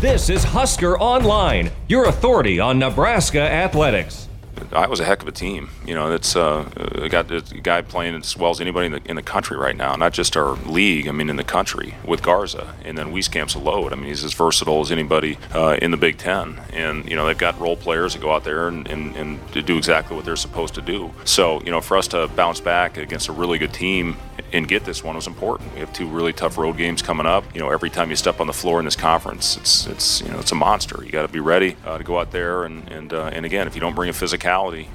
This is Husker Online, your authority on Nebraska athletics. Iowa's a heck of a team. You know, it's got a guy playing as well as anybody in the country right now, not just our league, I mean in the country, with Garza. And then Wieskamp's a load. I mean, he's as versatile as anybody in the Big Ten. And, you know, they've got role players that go out there and to do exactly what they're supposed to do. So, you know, for us to bounce back against a really good team and get this one was important. We have two really tough road games coming up. You know, every time you step on the floor in this conference, it's a monster. You got to be ready to go out there, and again, if you don't bring a physicality,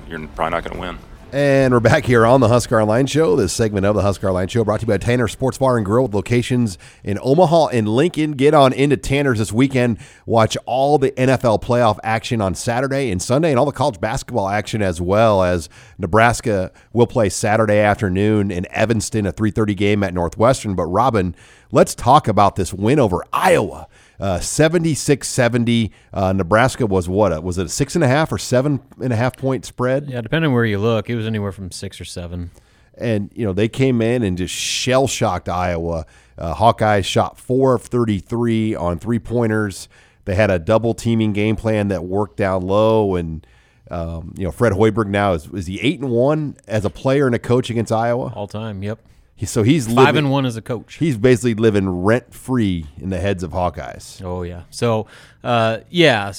you're probably not going to win. And we're back here on the Husker Online Show. This segment of the Husker Online Show brought to you by Tanner Sports Bar and Grill with locations in Omaha and Lincoln. Get on into Tanner's this weekend. Watch all the NFL playoff action on Saturday and Sunday and all the college basketball action as well, as Nebraska will play Saturday afternoon in Evanston, a 3:30 game at Northwestern. But, Robin, let's talk about this win over Iowa. 76-70. Nebraska was what? Was it a 6.5 or 7.5 point spread? Yeah, depending on where you look, it was anywhere from 6 or 7. And, you know, they came in and just shell-shocked Iowa. Hawkeyes shot 4 of 33 on three-pointers. They had a double-teaming game plan that worked down low. And, you know, Fred Hoiberg now is he 8-1 as a player and a coach against Iowa? All time, yep. So he's 5-1 as a coach. He's basically living rent-free in the heads of Hawkeyes. Oh, yeah. So, So, I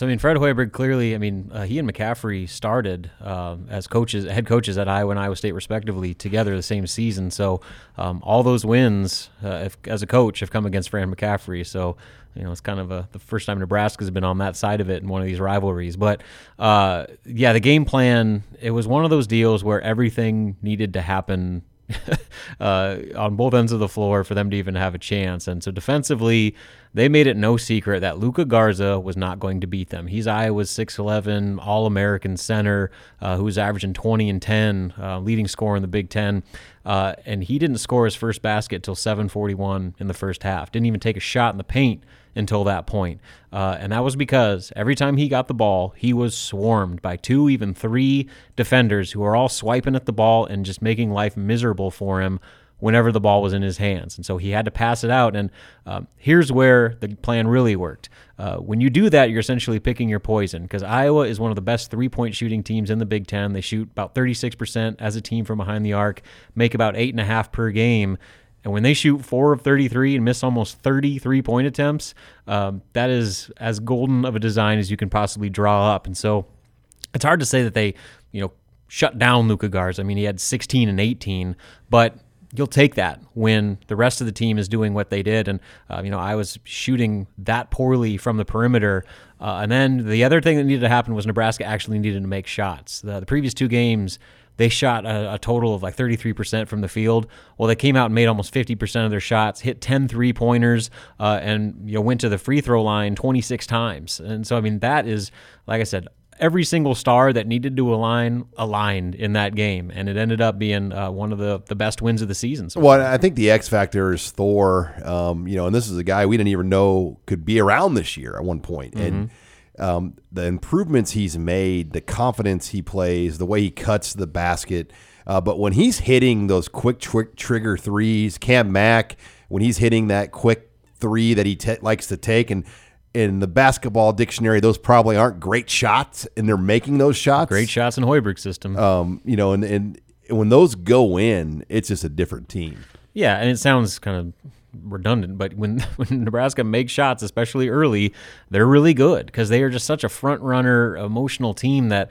mean, Fred Hoiberg clearly, he and McCaffery started as head coaches at Iowa and Iowa State, respectively, together the same season. So all those wins as a coach have come against Fran McCaffery. So, you know, it's kind of the first time Nebraska's been on that side of it in one of these rivalries. But, the game plan, it was one of those deals where everything needed to happen on both ends of the floor for them to even have a chance. And so defensively, they made it no secret that Luka Garza was not going to beat them. He's Iowa's 6'11", All-American center who's averaging 20 and 10, leading scorer in the Big Ten. And he didn't score his first basket till 7:41 in the first half. Didn't even take a shot in the paint until that point. And that was because every time he got the ball, he was swarmed by 2, even 3 defenders who are all swiping at the ball and just making life miserable for him whenever the ball was in his hands. And so he had to pass it out. And here's where the plan really worked. When you do that, you're essentially picking your poison, because Iowa is one of the best three-point shooting teams in the Big Ten. They shoot about 36% as a team from behind the arc, make about 8.5 per game. And when they shoot 4 of 33 and miss almost 30 three-point attempts, that is as golden of a design as you can possibly draw up. And so it's hard to say that they, you know, shut down Luka Garza. I mean, he had 16 and 18, but you'll take that when the rest of the team is doing what they did. And, I was shooting that poorly from the perimeter. And then the other thing that needed to happen was Nebraska actually needed to make shots. The previous two games, they shot a total of like 33% from the field. Well, they came out and made almost 50% of their shots, hit 10 three-pointers, and, you know, went to the free throw line 26 times. And so, I mean, that is, like I said, every single star that needed to align aligned in that game, and it ended up being one of the best wins of the season. So well, I think the X factor is Thor, and this is a guy we didn't even know could be around this year at one point. Mm-hmm. And the improvements he's made, the confidence he plays, the way he cuts the basket. But when he's hitting those quick trigger threes, Cam Mack, when he's hitting that quick three that he likes to take, and in the basketball dictionary, those probably aren't great shots, and they're making those shots. Great shots in Hoiberg's system. And when those go in, it's just a different team. Yeah, and it sounds kind of redundant, but when Nebraska makes shots, especially early, they're really good, because they are just such a front runner, emotional team that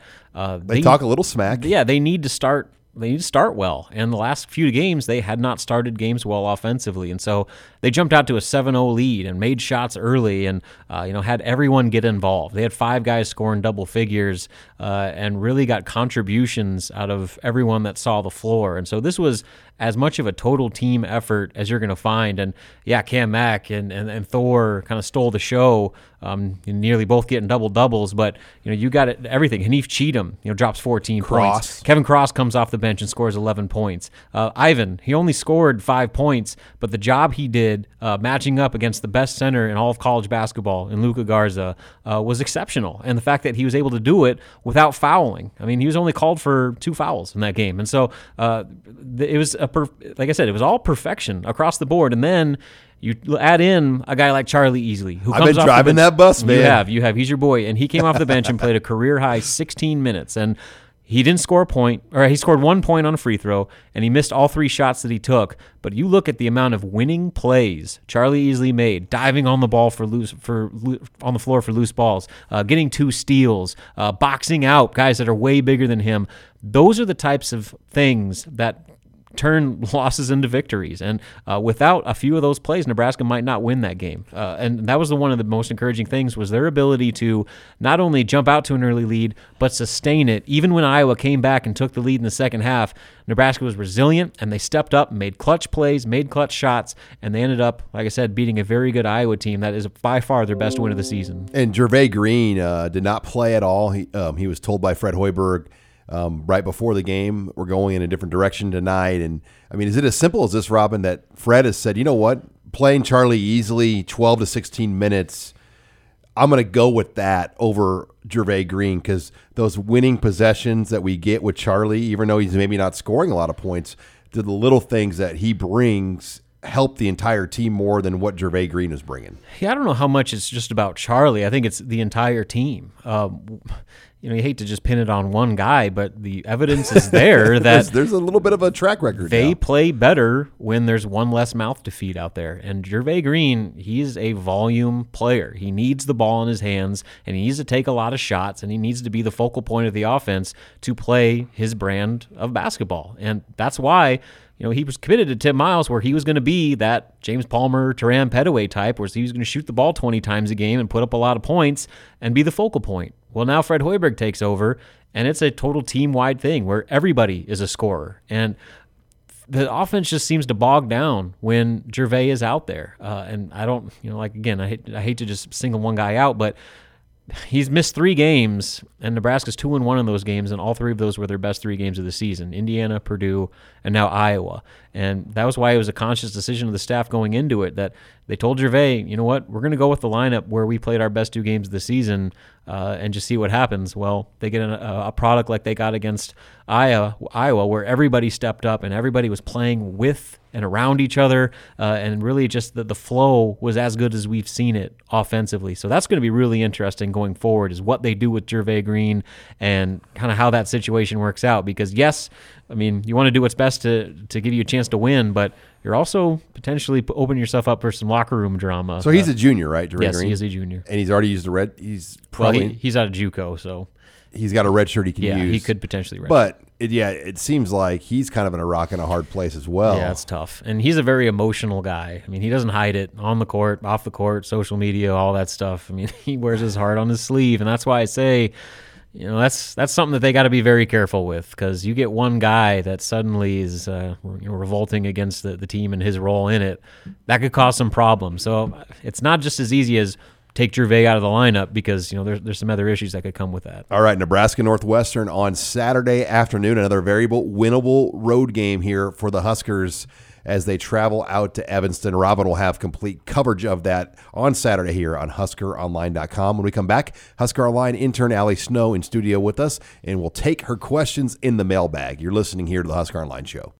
they talk a little smack. Yeah, they need to start well. And the last few games, they had not started games well offensively. And so they jumped out to a 7-0 lead and made shots early and, had everyone get involved. They had 5 guys scoring double figures and really got contributions out of everyone that saw the floor. And so this was as much of a total team effort as you're going to find. And yeah, Cam Mack and Thor kind of stole the show, nearly both getting double doubles, but you got it, everything. Hanif Cheatham, drops 14 points. Kevin Cross comes off the bench and scores 11 points. Ivan, he only scored 5 points, but the job he did matching up against the best center in all of college basketball in Luka Garza was exceptional. And the fact that he was able to do it without fouling. I mean, he was only called for 2 fouls in that game. And so it was, like I said, it was all perfection across the board. And then you add in a guy like Charlie Easley, who comes off the bench. I've been driving that bus, man. You have. He's your boy. And he came off the bench and played a career-high 16 minutes. And he didn't score a point, or he scored 1 point on a free throw, and he missed all 3 shots that he took. But you look at the amount of winning plays Charlie Easley made, diving on the ball on the floor for loose balls, getting 2 steals, boxing out guys that are way bigger than him. Those are the types of things that turn losses into victories. And without a few of those plays, Nebraska might not win that game. And that was one of the most encouraging things, was their ability to not only jump out to an early lead, but sustain it. Even when Iowa came back and took the lead in the second half, Nebraska was resilient, and they stepped up and made clutch plays, made clutch shots, and they ended up, like I said, beating a very good Iowa team. That is by far their best win of the season. And Gervais Green did not play at all. He was told by Fred Hoiberg, right before the game, we're going in a different direction tonight. And I mean, is it as simple as this, Robin, that Fred has said, you know what, playing Charlie Easley 12 to 16 minutes, I'm going to go with that over Gervais Green, because those winning possessions that we get with Charlie, even though he's maybe not scoring a lot of points, the little things that he brings help the entire team more than what Gervais Green is bringing. Yeah, I don't know how much it's just about Charlie. I think it's the entire team. You hate to just pin it on one guy, but the evidence is there that there's a little bit of a track record. They play better when there's one less mouth to feed out there. And Gervais Green, he's a volume player. He needs the ball in his hands, and he needs to take a lot of shots, and he needs to be the focal point of the offense to play his brand of basketball. And that's why he was committed to Tim Miles, where he was going to be that James Palmer, Teran Petaway type, where he was going to shoot the ball 20 times a game and put up a lot of points and be the focal point. Well, now Fred Hoiberg takes over, and it's a total team-wide thing where everybody is a scorer. And the offense just seems to bog down when Gervais is out there. And I don't, I hate to just single one guy out, but he's missed 3 games, and Nebraska's 2-1 in those games, and all 3 of those were their best 3 games of the season: Indiana, Purdue, and now Iowa. And that was why it was a conscious decision of the staff going into it, that they told Gervais, you know what, we're going to go with the lineup where we played our best 2 games of the season and just see what happens. Well, they get a product like they got against Iowa, where everybody stepped up and everybody was playing with and around each other, and really just the flow was as good as we've seen it offensively. So that's going to be really interesting going forward, is what they do with Gervais Green and kind of how that situation works out. Because yes, I mean, you want to do what's best to give you a chance to win, but you're also potentially opening yourself up for some locker room drama. So he's a junior, right? Gervais Green? He is a junior. And he's already used the red. He's probably he's out of JUCO, so he's got a red shirt he can use. Yeah, he could potentially red. But it seems like he's kind of in a rock and a hard place as well. Yeah, it's tough. And he's a very emotional guy. I mean, he doesn't hide it on the court, off the court, social media, all that stuff. I mean, he wears his heart on his sleeve, and that's why I say, that's something that they got to be very careful with, because you get one guy that suddenly is revolting against the team and his role in it. That could cause some problems. So it's not just as easy as take Gervais out of the lineup, because there's some other issues that could come with that. All right, Nebraska Northwestern on Saturday afternoon, another variable, winnable road game here for the Huskers as they travel out to Evanston. Robin will have complete coverage of that on Saturday here on HuskerOnline.com. When we come back, Husker Online intern Allie Snow in studio with us, and we'll take her questions in the mailbag. You're listening here to the Husker Online Show.